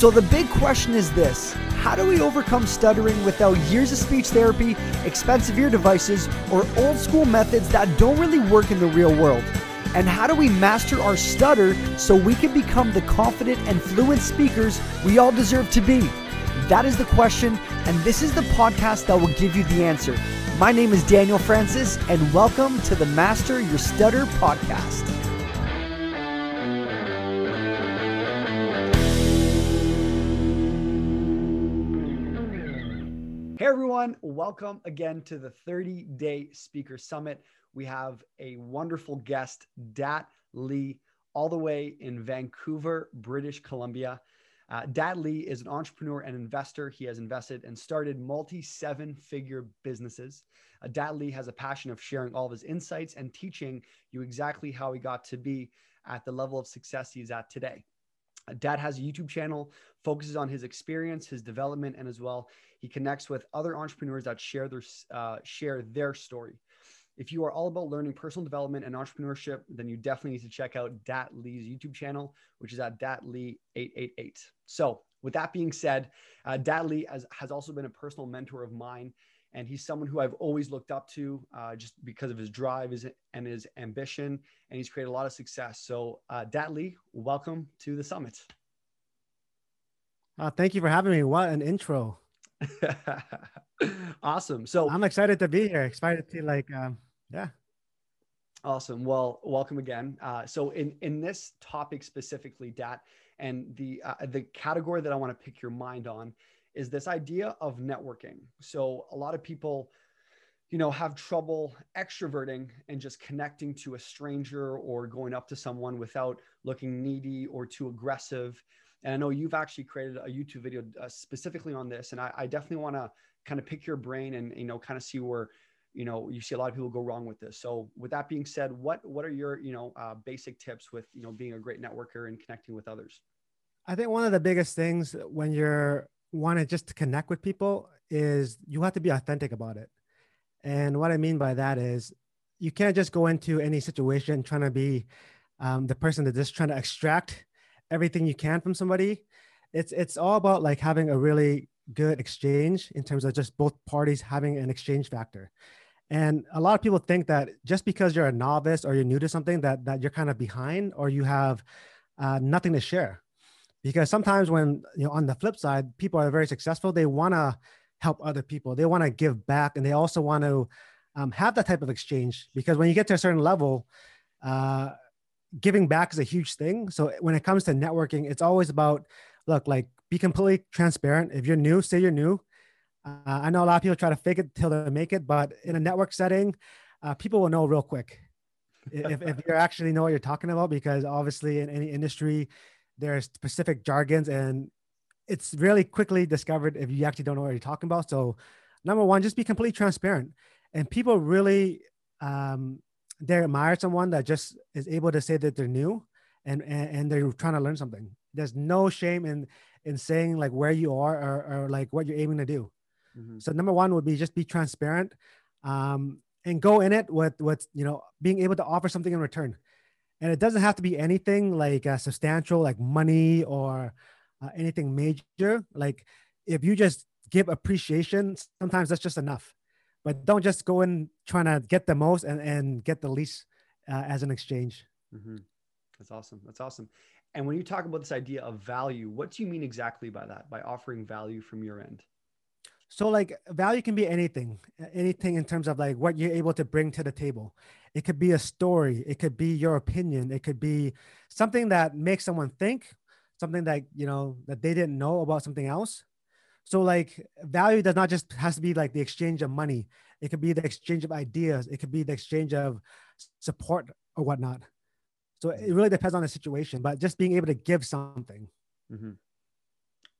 So the big question is this: how do we overcome stuttering without years of speech therapy, expensive ear devices, or old school methods that don't really work in the real world? And how do we master our stutter so we can become the confident and fluent speakers we all deserve to be? That is the question, and this is the podcast that will give you the answer. My name is Daniel Francis, and welcome to the Master Your Stutter Podcast. Hey everyone, welcome again to the 30-Day Speaker Summit. We have a wonderful guest, Dat Le, all the way in Vancouver, British Columbia. Dat Le is an entrepreneur and investor. He has invested and started multi-seven-figure businesses. Dat Le has a passion of sharing all of his insights and teaching you exactly how he got to be at the level of success he's at today. Dat has a YouTube channel, focuses on his experience, his development, and as well, he connects with other entrepreneurs that share their story. If you are all about learning personal development and entrepreneurship, then you definitely need to check out Dat Le's YouTube channel, which is at Dat Le 888. So with that being said, Dat Le has also been a personal mentor of mine, and he's someone who I've always looked up to just because of his drive and his ambition, and he's created a lot of success. So Dat Le, welcome to the summit. Thank you for having me. What an intro. Awesome. So I'm excited to be here. Excited to yeah. Awesome. Well, welcome again. So in this topic specifically, Dat, and the category that I want to pick your mind on is this idea of networking. So a lot of people, you know, have trouble extroverting and just connecting to a stranger or going up to someone without looking needy or too aggressive. And I know you've actually created a YouTube video specifically on this, and I definitely want to kind of pick your brain and, you know, kind of see where, you know, you see a lot of people go wrong with this. So with that being said, what are your, you know, basic tips with, you know, being a great networker and connecting with others? I think one of the biggest things when you're wanting just to connect with people is you have to be authentic about it. And what I mean by that is you can't just go into any situation trying to be the person that's just trying to extract everything you can from somebody. It's all about like having a really good exchange in terms of just both parties having an exchange factor. And a lot of people think that just because you're a novice or you're new to something that you're kind of behind or you have nothing to share. Because sometimes when, you know, on the flip side, people are very successful. They want to help other people. They want to give back, and they also want to have that type of exchange. Because when you get to a certain level, giving back is a huge thing. So when it comes to networking, it's always about, look, like, be completely transparent. If you're new, say you're new. I know a lot of people try to fake it till they make it, but in a network setting, people will know real quick if you actually know what you're talking about, because obviously in any industry, there's specific jargons and it's really quickly discovered if you actually don't know what you're talking about. So number one, just be completely transparent. And people really, they admire someone that just is able to say that they're new and they're trying to learn something. There's no shame in saying like where you are or like what you're aiming to do. Mm-hmm. So number one would be just be transparent and go in it with, you know, being able to offer something in return. And it doesn't have to be anything like substantial, like money or anything major. Like if you just give appreciation, sometimes that's just enough. But don't just go in trying to get the most and get the least as an exchange. Mm-hmm. That's awesome. That's awesome. And when you talk about this idea of value, what do you mean exactly by that, by offering value from your end? So like value can be anything in terms of like what you're able to bring to the table. It could be a story. It could be your opinion. It could be something that makes someone think, something that, you know, that they didn't know about something else. So like value does not just has to be like the exchange of money. It could be the exchange of ideas. It could be the exchange of support or whatnot. So it really depends on the situation, but just being able to give something. Mm-hmm.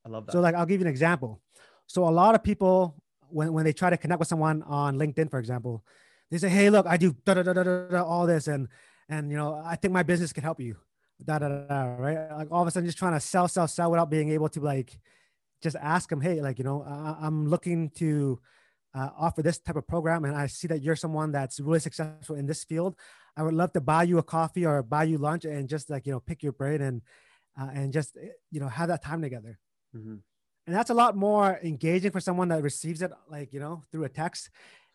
I love that. So like, I'll give you an example. So a lot of people, when they try to connect with someone on LinkedIn, for example, they say, hey, look, I do da, da, da, da, da, da, all this. And, you know, I think my business could help you. Da, da, da, da, right? Like all of a sudden just trying to sell without being able to like, just ask them, hey, like, you know, I'm looking to offer this type of program. And I see that you're someone that's really successful in this field. I would love to buy you a coffee or buy you lunch and just like, you know, pick your brain and just, you know, have that time together. Mm-hmm. And that's a lot more engaging for someone that receives it, like, you know, through a text,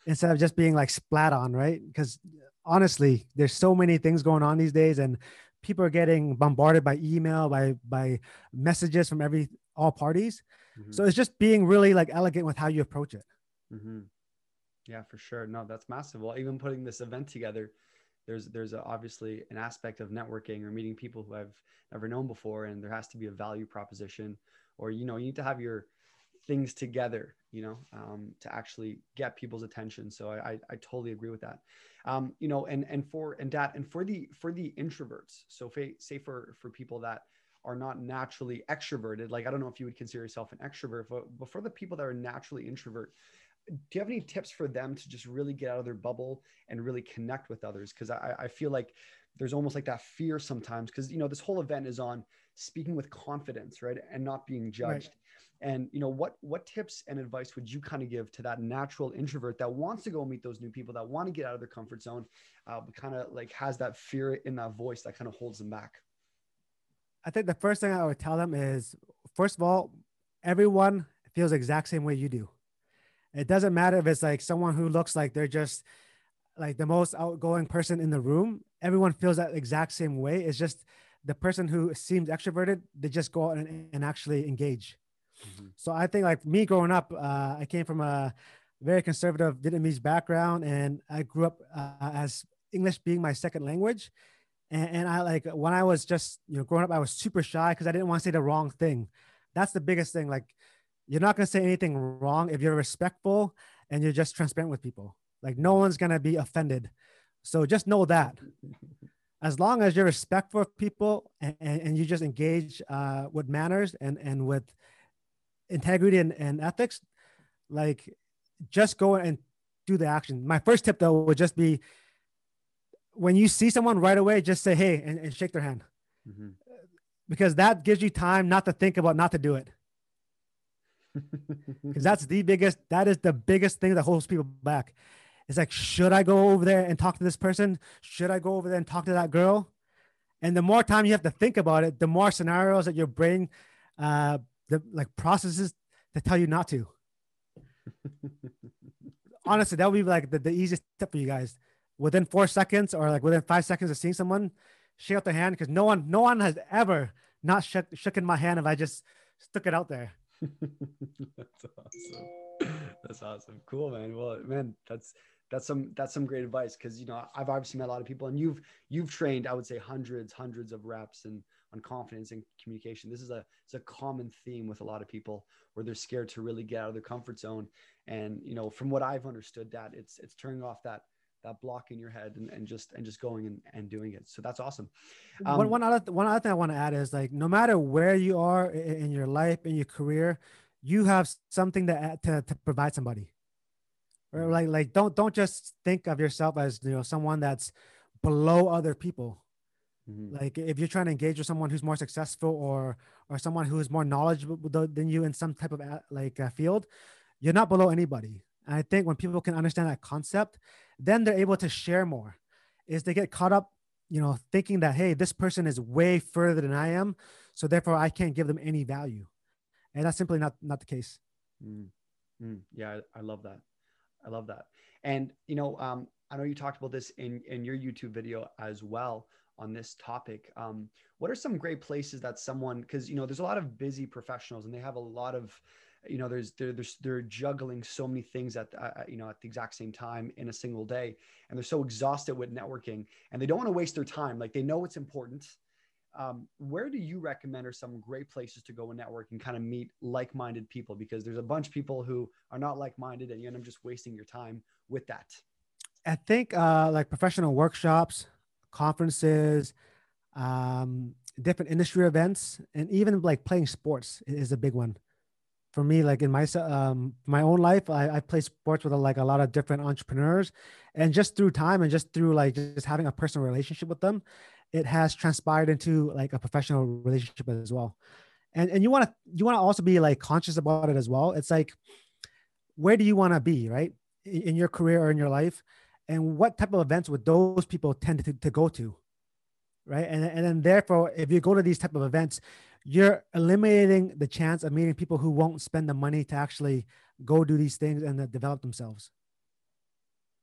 instead of just being like splat on, right? Because honestly, there's so many things going on these days, and people are getting bombarded by email, by messages from all parties. Mm-hmm. So it's just being really like elegant with how you approach it. Mm-hmm. Yeah, for sure. No, that's massive. Well, even putting this event together, there's obviously an aspect of networking or meeting people who I've never known before. And there has to be a value proposition, or, you know, you need to have your things together, you know, to actually get people's attention. So I totally agree with that. You know, and for the introverts. So say for people that are not naturally extroverted, like, I don't know if you would consider yourself an extrovert, but for the people that are naturally introvert, do you have any tips for them to just really get out of their bubble and really connect with others? Because I feel like there's almost like that fear sometimes, because, you know, this whole event is on speaking with confidence, right? And not being judged. Right. And, you know, what tips and advice would you kind of give to that natural introvert that wants to go meet those new people, that want to get out of their comfort zone, but kind of like has that fear in that voice that kind of holds them back? I think the first thing I would tell them is, first of all, everyone feels the exact same way you do. It doesn't matter if it's like someone who looks like they're just like the most outgoing person in the room. Everyone feels that exact same way. It's just the person who seems extroverted, they just go out and actually engage. Mm-hmm. So I think, like, me growing up, I came from a very conservative Vietnamese background, and I grew up as English being my second language. And I, like, when I was just, you know, growing up, I was super shy because I didn't want to say the wrong thing. That's the biggest thing. Like, you're not going to say anything wrong if you're respectful and you're just transparent with people. Like, no one's going to be offended. So just know that as long as you're respectful of people and you just engage with manners and with integrity and ethics, like, just go and do the action. My first tip, though, would just be, when you see someone right away, just say, hey, and shake their hand. Mm-hmm. Because that gives you time not to think about not to do it. Because that is the biggest thing that holds people back. It's like, should I go over there and talk to this person? Should I go over there and talk to that girl? And the more time you have to think about it, the more scenarios that your brain processes to tell you not to. Honestly, that would be like the easiest tip for you guys. Within 4 seconds, or like within 5 seconds of seeing someone, shake out their hand, because no one has ever not shaken my hand if I just stuck it out there. That's awesome. That's awesome. Cool, man. Well, man, that's some great advice, because, you know, I've obviously met a lot of people, and you've trained, I would say, hundreds of reps and on confidence and communication. This is it's a common theme with a lot of people, where they're scared to really get out of their comfort zone. And, you know, from what I've understood, that it's turning off that block in your head and just going and doing it. So that's awesome. One other thing I want to add is, like, no matter where you are in your life, in your career, you have something to provide somebody. Or like don't just think of yourself as, you know, someone that's below other people. Mm-hmm. Like, if you're trying to engage with someone who's more successful or someone who is more knowledgeable than you in some type of field, you're not below anybody. And I think when people can understand that concept, then they're able to share more. Is they get caught up, you know, thinking that, hey, this person is way further than I am, so therefore I can't give them any value. And that's simply not the case. Mm-hmm. Yeah, I love that. I love that. And, you know, I know you talked about this in your YouTube video as well on this topic. What are some great places that someone, because, you know, there's a lot of busy professionals, and they have a lot of, you know, they're juggling so many things at the exact same time in a single day, and they're so exhausted with networking, and they don't want to waste their time. Like, they know it's important. Where do you recommend are some great places to go and network and kind of meet like-minded people? Because there's a bunch of people who are not like-minded, and you end up just wasting your time with that. I think like professional workshops, conferences, different industry events, and even like playing sports is a big one. For me, like in my own life, I play sports with like a lot of different entrepreneurs, and just through time and just through like just having a personal relationship with them, it has transpired into like a professional relationship as well. And you want to also be like conscious about it as well. It's like, where do you want to be, right? In your career or in your life, and what type of events would those people tend to go to? right? And then therefore, if you go to these type of events, you're eliminating the chance of meeting people who won't spend the money to actually go do these things and develop themselves.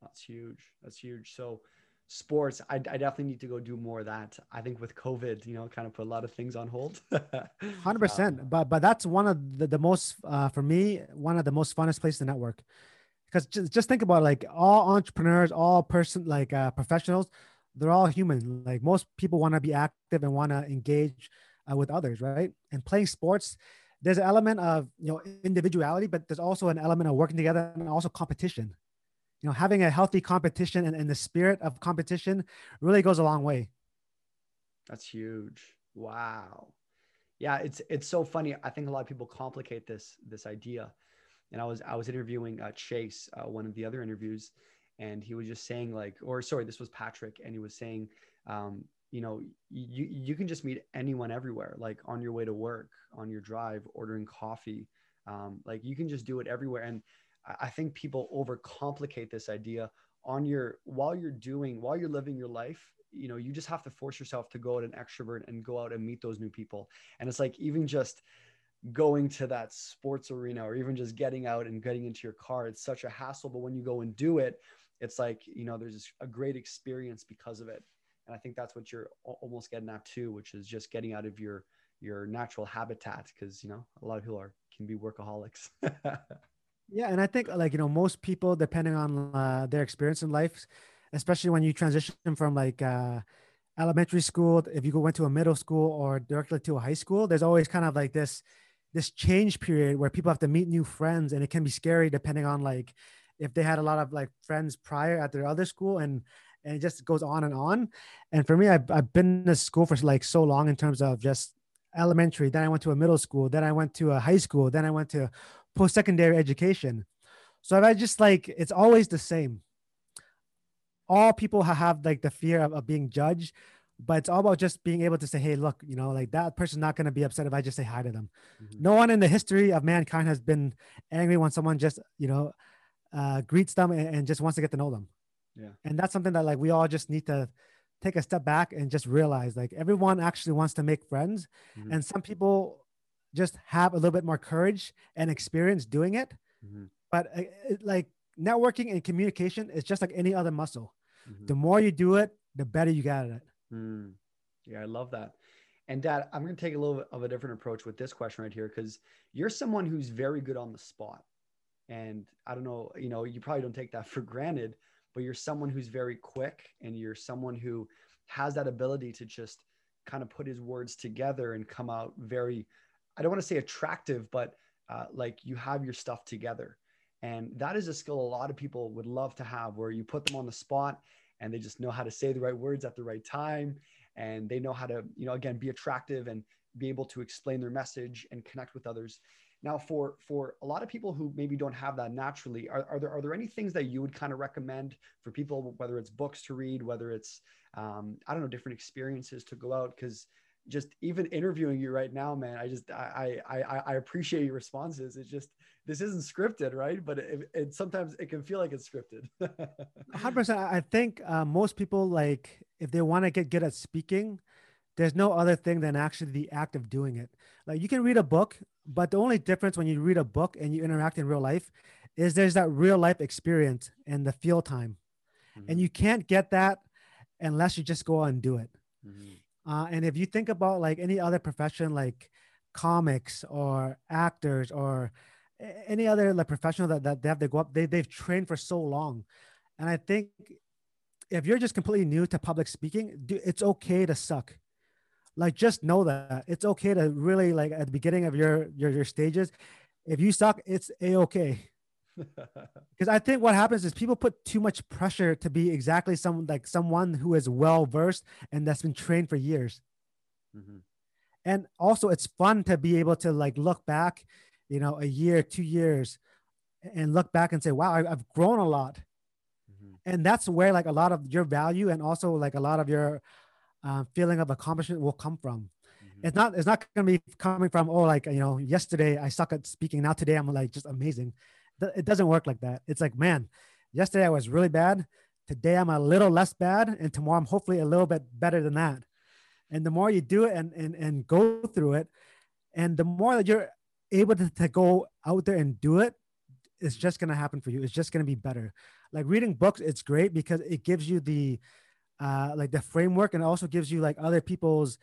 That's huge. That's huge. So sports, I definitely need to go do more of that. I think with COVID, you know, kind of put a lot of things on hold. 100%. But that's one of the most, for me, one of the most funnest places to network. Because just think about it, like all entrepreneurs, all professionals, they're all human. Like most people want to be active and want to engage with others, right? And playing sports, there's an element of, you know, individuality, but there's also an element of working together and also competition. You know, having a healthy competition and the spirit of competition really goes a long way. That's huge. Wow. Yeah, it's so funny. I think a lot of people complicate this idea. And I was interviewing Chase, one of the other interviews, and he was just saying this was Patrick. And he was saying, you know, you can just meet anyone everywhere, like on your way to work, on your drive, ordering coffee. Like you can just do it everywhere. And I think people overcomplicate this idea while you're living your life. You know, you just have to force yourself to go out and extrovert and go out and meet those new people. And it's like, even just going to that sports arena or even just getting out and getting into your car, it's such a hassle. But when you go and do it, it's like, you know, there's a great experience because of it. And I think that's what you're almost getting at too, which is just getting out of your natural habitat. Cause you know, a lot of people can be workaholics. Yeah. And I think like, you know, most people, depending on their experience in life, especially when you transition from elementary school, if you went to a middle school or directly to a high school, there's always kind of like this change period where people have to meet new friends. And it can be scary depending on like, if they had a lot of like friends prior at their other school, and it just goes on and on. And for me, I've been to school for like so long in terms of just elementary. Then I went to a middle school. Then I went to a high school. Then I went to post-secondary education. So if I just like, it's always the same. All people have like the fear of being judged, but it's all about just being able to say, hey, look, you know, like that person's not going to be upset if I just say hi to them. Mm-hmm. No one in the history of mankind has been angry when someone just, you know, greets them and just wants to get to know them. Yeah. And that's something that like, we all just need to take a step back and just realize like everyone actually wants to make friends. Mm-hmm. And some people just have a little bit more courage and experience doing it. Mm-hmm. But like networking and communication is just like any other muscle. Mm-hmm. The more you do it, the better you got at it. Mm. Yeah, I love that. And Dad, I'm going to take a little bit of a different approach with this question right here, because you're someone who's very good on the spot. And I don't know, you know, you probably don't take that for granted, but you're someone who's very quick and you're someone who has that ability to just kind of put his words together and come out very, I don't want to say attractive, but like you have your stuff together. And that is a skill a lot of people would love to have, where you put them on the spot and they just know how to say the right words at the right time. And they know how to, you know, again, be attractive and be able to explain their message and connect with others. Now, for a lot of people who maybe don't have that naturally, are there any things that you would kind of recommend for people, whether it's books to read, whether it's, I don't know, different experiences to go out? Because just even interviewing you right now, man, I appreciate your responses. It's just, this isn't scripted, right? But it sometimes it can feel like it's scripted. 100%. I think most people, like if they want to get good at speaking, there's no other thing than actually the act of doing it. Like you can read a book, but the only difference when you read a book and you interact in real life is there's that real life experience and the feel time. Mm-hmm. And you can't get that unless you just go out and do it. Mm-hmm. And if you think about like any other profession, like comics or actors or any other like professional that they have to go up, they've trained for so long. And I think if you're just completely new to public speaking, it's okay to suck. Like, just know that it's okay to really like at the beginning of your stages, if you suck, it's a-okay. Because I think what happens is people put too much pressure to be exactly someone who is well-versed and that's been trained for years. Mm-hmm. And also it's fun to be able to like look back, you know, a year, 2 years and look back and say, wow, I've grown a lot. Mm-hmm. And that's where like a lot of your value and also like a lot of your feeling of accomplishment will come from. Mm-hmm. It's not going to be coming from, oh, like, you know, yesterday I suck at speaking. Now today I'm like just amazing. It doesn't work like that. It's like, man, yesterday I was really bad. Today I'm a little less bad. And tomorrow I'm hopefully a little bit better than that. And the more you do it and go through it, and the more that you're able to go out there and do it, it's just going to happen for you. It's just going to be better. Like reading books, it's great because it gives you the like the framework, and also gives you like other people's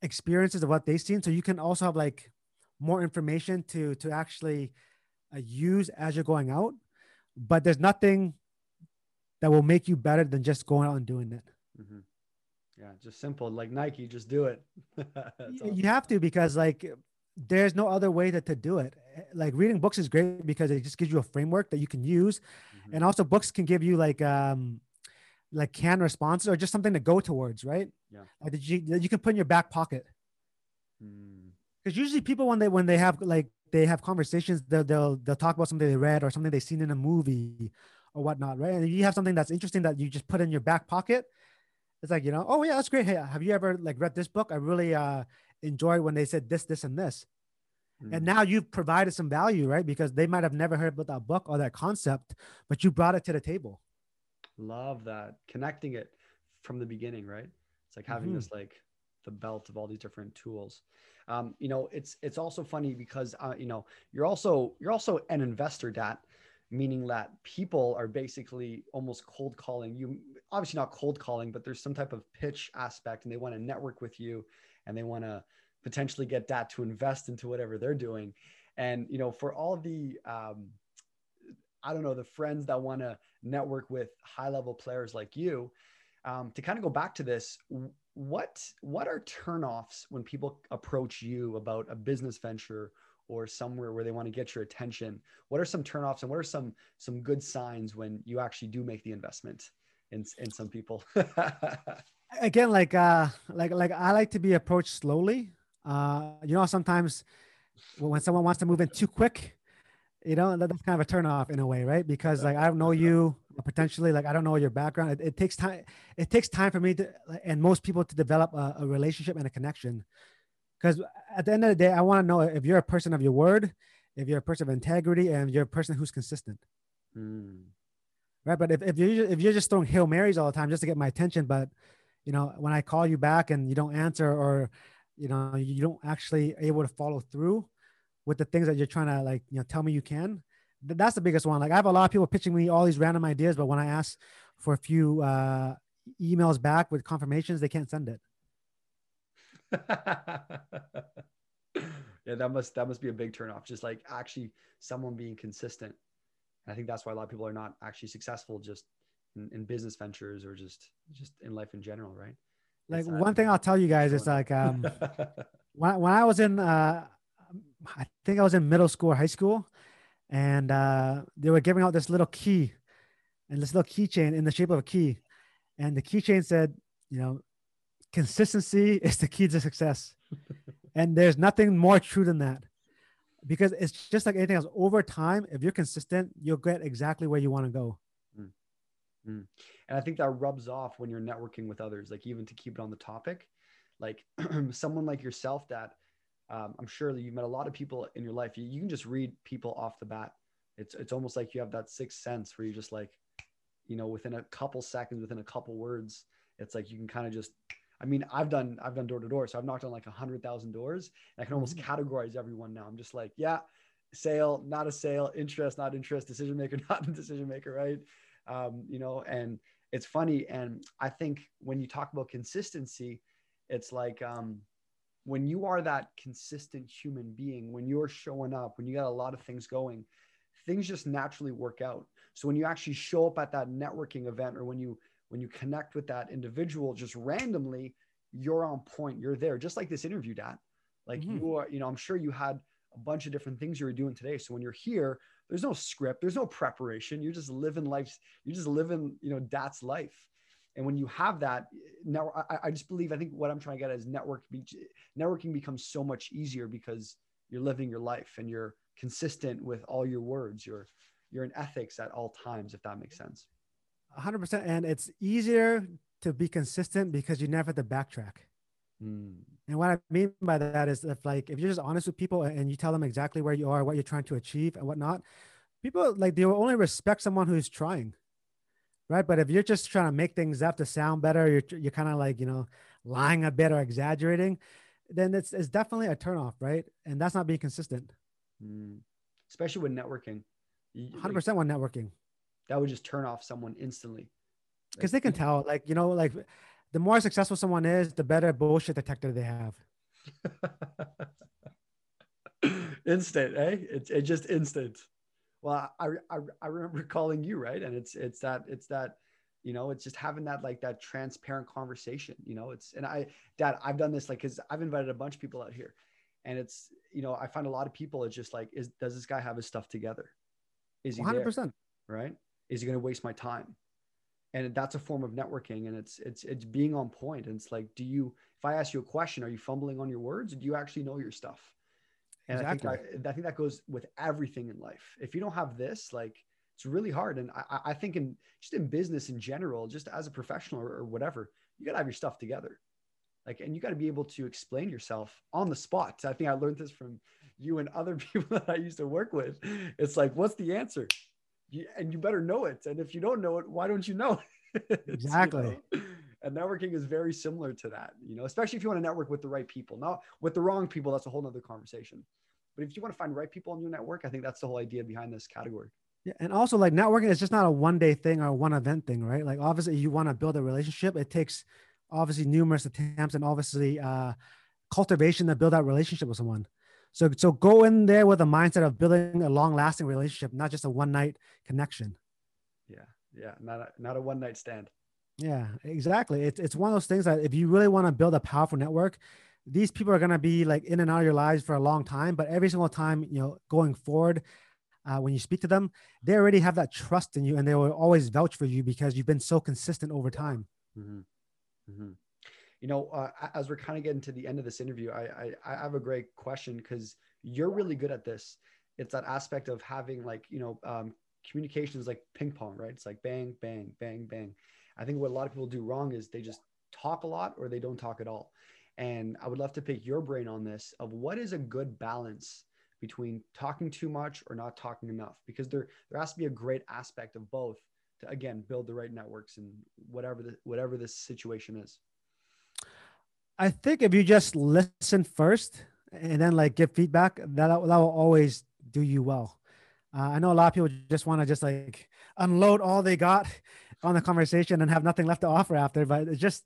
experiences of what they've seen. So you can also have like more information to actually use as you're going out. But there's nothing that will make you better than just going out and doing it. Mm-hmm. Yeah, just simple. Like Nike, just do it. You have to, because like there's no other way to do it. Like reading books is great because it just gives you a framework that you can use. Mm-hmm. And also books can give you like canned responses or just something to go towards, right? Yeah. Like you can put in your back pocket. Because usually people, when they have like, they have conversations, they'll talk about something they read or something they've seen in a movie or whatnot, right? And if you have something that's interesting that you just put in your back pocket, it's like, you know, oh yeah, that's great. Hey, have you ever like read this book? I really enjoyed when they said this, this, and this. Mm-hmm. And now you've provided some value, right? Because they might've never heard about that book or that concept, but you brought it to the table. Love that. Connecting it from the beginning, right? It's like having this, like the belt of all these different tools. You know, it's also funny because, you know, you're also an investor, Dat, meaning that people are basically almost cold calling you, obviously not cold calling, but there's some type of pitch aspect, and they want to network with you, and they want to potentially get Dat to invest into whatever they're doing. And, you know, for all the, I don't know, the friends that want to network with high level players like you, to kind of go back to this, what are turnoffs when people approach you about a business venture or somewhere where they want to get your attention? What are some turnoffs, and what are some good signs when you actually do make the investment in some people? Again, like I like to be approached slowly. You know, sometimes when someone wants to move in too quick, you know, that's kind of a turnoff in a way, right? Because like, I don't know you potentially, like, I don't know your background. It takes time. It takes time for me to, and most people, to develop a relationship and a connection. Because at the end of the day, I want to know if you're a person of your word, if you're a person of integrity, and if you're a person who's consistent. Right. But if you're just throwing Hail Marys all the time just to get my attention, but you know, when I call you back and you don't answer, or, you know, you don't actually able to follow through with the things that you're trying to, like, you know, tell me you can, that's the biggest one. Like, I have a lot of people pitching me all these random ideas, but when I ask for a few emails back with confirmations, they can't send it. Yeah, that must be a big turnoff. Just like actually someone being consistent. And I think that's why a lot of people are not actually successful just in business ventures, or just in life in general, right? Like, one thing I'll tell you guys is like, when I was in, I think I was in middle school or high school, and they were giving out this little key and this little keychain in the shape of a key. And the keychain said, you know, consistency is the key to success. And there's nothing more true than that, because it's just like anything else. Over time, if you're consistent, you'll get exactly where you want to go. Mm-hmm. And I think that rubs off when you're networking with others, like even to keep it on the topic, like someone like yourself, that I'm sure that you've met a lot of people in your life. You can just read people off the bat. It's almost like you have that sixth sense where you just, like, you know, within a couple seconds, within a couple words, it's like you can kind of just, I mean, I've done door to door. So I've knocked on like 100,000 doors, and I can almost categorize everyone now. I'm just like, yeah, sale, not a sale, interest, not interest, decision maker, not a decision maker. Right. You know, and it's funny. And I think when you talk about consistency, it's like, when you are that consistent human being, when you're showing up, when you got a lot of things going, things just naturally work out. So when you actually show up at that networking event, or when you connect with that individual just randomly, you're on point, you're there. Just like this interview, Dat, like you are, you know, I'm sure you had a bunch of different things you were doing today. So when you're here, there's no script, there's no preparation. You're just living life. You're just living, you know, Dat's life. And when you have that now, I just believe, I think what I'm trying to get at is networking becomes so much easier because you're living your life and you're consistent with all your words. You're in ethics at all times, if that makes sense. 100%. And it's easier to be consistent because you never have to backtrack. And what I mean by that is, if you're just honest with people and you tell them exactly where you are, what you're trying to achieve and whatnot, people, like, they will only respect someone who's trying. right? But if you're just trying to make things up to sound better, you're kind of like, you know, lying a bit or exaggerating, then it's definitely a turnoff, right? And that's not being consistent. Mm. Especially when networking. 100% when networking. That would just turn off someone instantly. Because they can tell, like, you know, like the more successful someone is, the better bullshit detector they have. Instant, eh? It's just instant. Well, I remember calling you, right? And it's that, you know, it's just having that, like, that transparent conversation, you know. I've done this, like, because I've invited a bunch of people out here, and it's, you know, I find a lot of people, it's just like, does this guy have his stuff together? Is he 100%, right? Is he going to waste my time? And that's a form of networking, and it's being on point. And it's like, if I ask you a question, are you fumbling on your words, or do you actually know your stuff? And exactly. I think that goes with everything in life. If you don't have this, like, it's really hard. And I think in business in general, just as a professional or whatever, you got to have your stuff together. Like, and you got to be able to explain yourself on the spot. I think I learned this from you and other people that I used to work with. It's like, what's the answer? And you better know it. And if you don't know it, why don't you know it? Exactly. You know? And networking is very similar to that, you know, especially if you want to network with the right people, not with the wrong people. That's a whole nother conversation. But if you want to find right people in your network, I think that's the whole idea behind this category. Yeah, and also, like, networking is just not a one-day thing or one event thing, right? Like, obviously, you want to build a relationship. It takes, obviously, numerous attempts and obviously cultivation to build that relationship with someone. So go in there with a mindset of building a long-lasting relationship, not just a one-night connection. Yeah, not a one-night stand. Yeah, exactly. It's one of those things that if you really want to build a powerful network, these people are going to be, like, in and out of your lives for a long time. But every single time, you know, going forward, when you speak to them, they already have that trust in you, and they will always vouch for you because you've been so consistent over time. Mm-hmm. Mm-hmm. You know, as we're kind of getting to the end of this interview, I have a great question, because you're really good at this. It's that aspect of having, like, you know, communications, like ping pong, right? It's like bang, bang, bang, bang. I think what a lot of people do wrong is they just talk a lot or they don't talk at all. And I would love to pick your brain on this, of what is a good balance between talking too much or not talking enough, because there has to be a great aspect of both to, again, build the right networks and whatever this situation is. I think if you just listen first and then, like, give feedback, that will always do you well. I know a lot of people just want to just, like, unload all they got on the conversation and have nothing left to offer after, but it's just,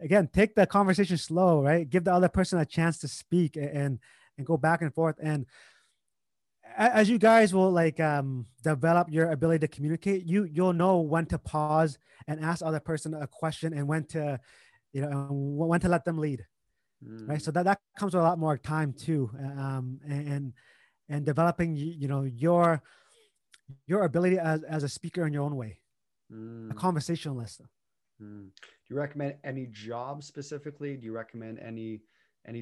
again, take the conversation slow, right? Give the other person a chance to speak and go back and forth. And as you guys will, like, develop your ability to communicate, you'll know when to pause and ask the other person a question, and when to, you know, when to let them lead, right? So that comes with a lot more time too, and developing, you know, your ability as a speaker in your own way, a conversationalist. Do you recommend any job specifically? Do you recommend any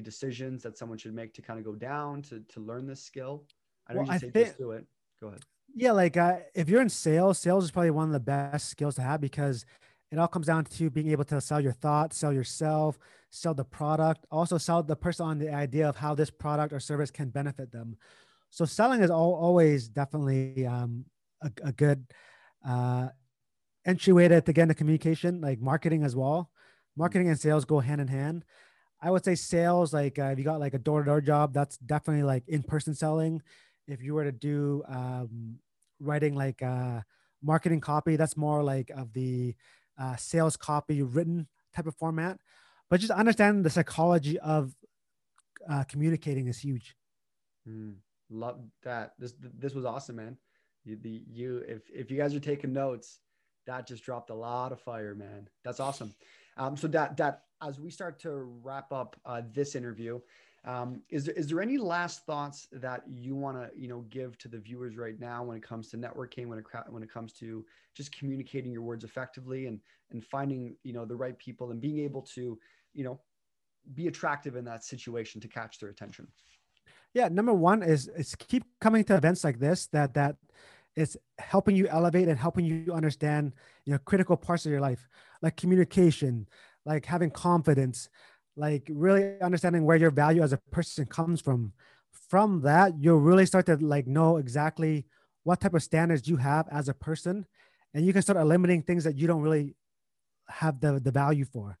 decisions that someone should make to kind of go down to learn this skill? I know you say just do it. Go ahead. Yeah, like, if you're in sales is probably one of the best skills to have, because it all comes down to being able to sell your thoughts, sell yourself, sell the product, also sell the person on the idea of how this product or service can benefit them. So selling is always definitely a good entryway to get into communication, like marketing as well. Marketing and sales go hand in hand. I would say sales, like, if you got, like, a door-to-door job, that's definitely, like, in-person selling. If you were to do writing, like, marketing copy, that's more like of the sales copy written type of format. But just understanding the psychology of communicating is huge. Love that. This was awesome, man. If you guys are taking notes, that just dropped a lot of fire, man. That's awesome. So that as we start to wrap up this interview, is there any last thoughts that you want to, you know, give to the viewers right now when it comes to networking, when it comes to just communicating your words effectively and finding, you know, the right people and being able to, you know, be attractive in that situation to catch their attention? Yeah, number one is keep coming to events like this that it's helping you elevate and helping you understand, you know, critical parts of your life, like communication, like having confidence, like really understanding where your value as a person comes from. From that, you'll really start to, like, know exactly what type of standards you have as a person and you can start eliminating things that you don't really have the value for.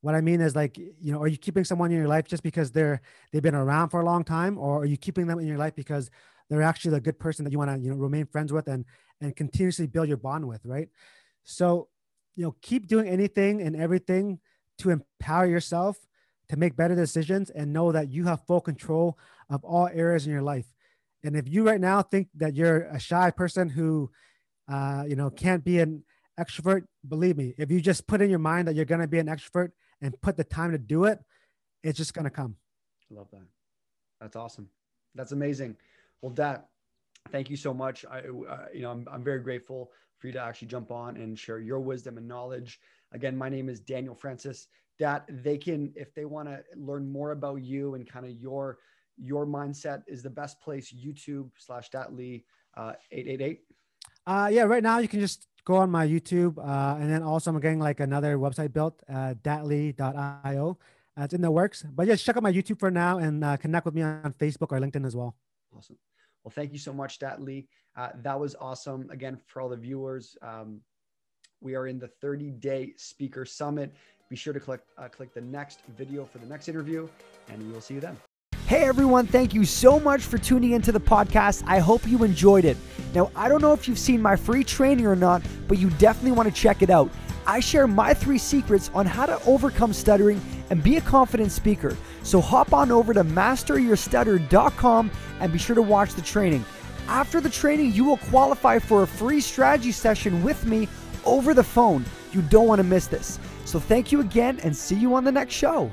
What I mean is, like, you know, are you keeping someone in your life just because they've been around for a long time, or are you keeping them in your life because they're actually a good person that you want to, you know, remain friends with and continuously build your bond with, right? So, you know, keep doing anything and everything to empower yourself to make better decisions, and know that you have full control of all areas in your life. And if you right now think that you're a shy person who, you know, can't be an extrovert, believe me, if you just put in your mind that you're going to be an extrovert and put the time to do it, it's just going to come. I love that. That's awesome. That's amazing. Well, Dat, thank you so much. I'm very grateful for you to actually jump on and share your wisdom and knowledge. Again, my name is Daniel Francis. Dat, they can, if they want to learn more about you and kind of your mindset, is the best place, YouTube.com/DatLe 888. Yeah, right now you can just go on my YouTube. And then also I'm getting like another website built, DatLe.io. It's in the works, but just check out my YouTube for now, and connect with me on Facebook or LinkedIn as well. Awesome. Well, thank you so much, Dat Le. That was awesome. Again, for all the viewers, we are in the 30-Day Speaker Summit. Be sure to click the next video for the next interview, and we will see you then. Hey everyone, thank you so much for tuning into the podcast. I hope you enjoyed it. Now, I don't know if you've seen my free training or not, but you definitely want to check it out. I share my 3 secrets on how to overcome stuttering and be a confident speaker. So hop on over to MasterYourStutter.com and be sure to watch the training. After the training, you will qualify for a free strategy session with me over the phone. You don't want to miss this. So thank you again, and see you on the next show.